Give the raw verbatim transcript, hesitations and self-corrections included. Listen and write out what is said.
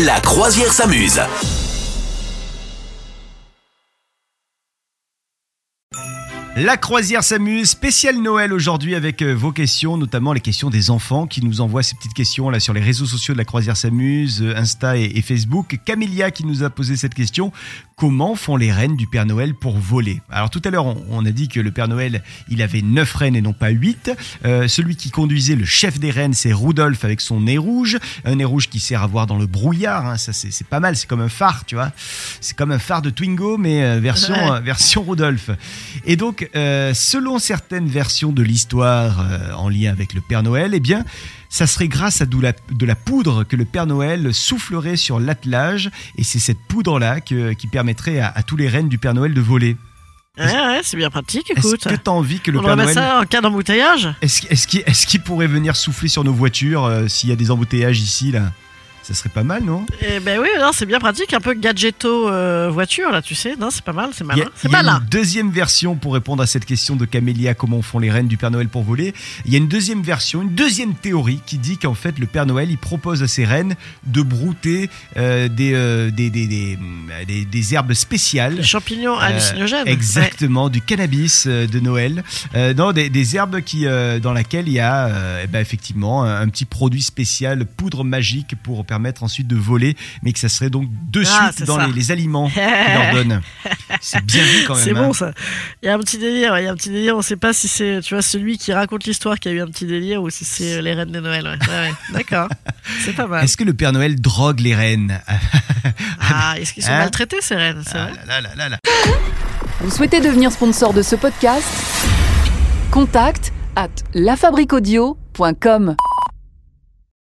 La Croisière s'amuse. La Croisière s'amuse, spécial Noël aujourd'hui avec vos questions, notamment les questions des enfants qui nous envoient ces petites questions là sur les réseaux sociaux de La Croisière s'amuse, Insta et, et Facebook. Camélia qui nous a posé cette question: comment font les rennes du Père Noël pour voler? Alors tout à l'heure, on, on a dit que le Père Noël, il avait neuf rennes et non pas huit. Euh, celui qui conduisait, le chef des rennes, c'est Rudolphe avec son nez rouge. Un nez rouge qui sert à voir dans le brouillard, hein. Ça c'est, c'est pas mal, c'est comme un phare, tu vois. C'est comme un phare de Twingo, mais euh, version, ouais. euh, version Rudolphe. Et donc, Euh, selon certaines versions de l'histoire euh, en lien avec le Père Noël, eh bien, ça serait grâce à de la, de la poudre que le Père Noël soufflerait sur l'attelage, et c'est cette poudre-là que, qui permettrait à, à tous les rennes du Père Noël de voler. Ouais, ouais, c'est bien pratique, écoute. Est-ce que t'as envie que le On Père Noël... On remet ça en cas d'embouteillage. Est-ce, est-ce, qu'il, est-ce qu'il pourrait venir souffler sur nos voitures euh, s'il y a des embouteillages ici, là? Ça serait pas mal, non? Eh ben oui, non, c'est bien pratique, un peu gadgeto euh, voiture, là, tu sais. Non, c'est pas mal, c'est malin. C'est malin. Il y a une deuxième version pour répondre à cette question de Camélia, comment font les rennes du Père Noël pour voler. Il y a une deuxième version, une deuxième théorie qui dit qu'en fait, le Père Noël, il propose à ses rennes de brouter euh, des, euh, des, des, des, des, des herbes spéciales. Des champignons hallucinogènes. Euh, exactement, ouais. Du cannabis euh, de Noël. Euh, non, des, des herbes qui, euh, dans laquelle il y a euh, ben, effectivement un, un petit produit spécial, poudre magique pour permettre ensuite de voler, mais que ça serait donc de ah, suite dans les, les aliments qu'ils leur donnent. C'est bien vu quand même. C'est bon, hein. Ça. Il y a un petit délire, il y a un petit délire, on ne sait pas si c'est, tu vois, celui qui raconte l'histoire qui a eu un petit délire ou si c'est les rennes de Noël. Ouais. Ouais, ouais. D'accord, c'est pas mal. Est-ce que le Père Noël drogue les rennes? Ah, est-ce qu'ils sont hein maltraités ces rennes? C'est ah, vrai là, là, là, là. Vous souhaitez devenir sponsor de ce podcast? Contact at la fabrique audio point com.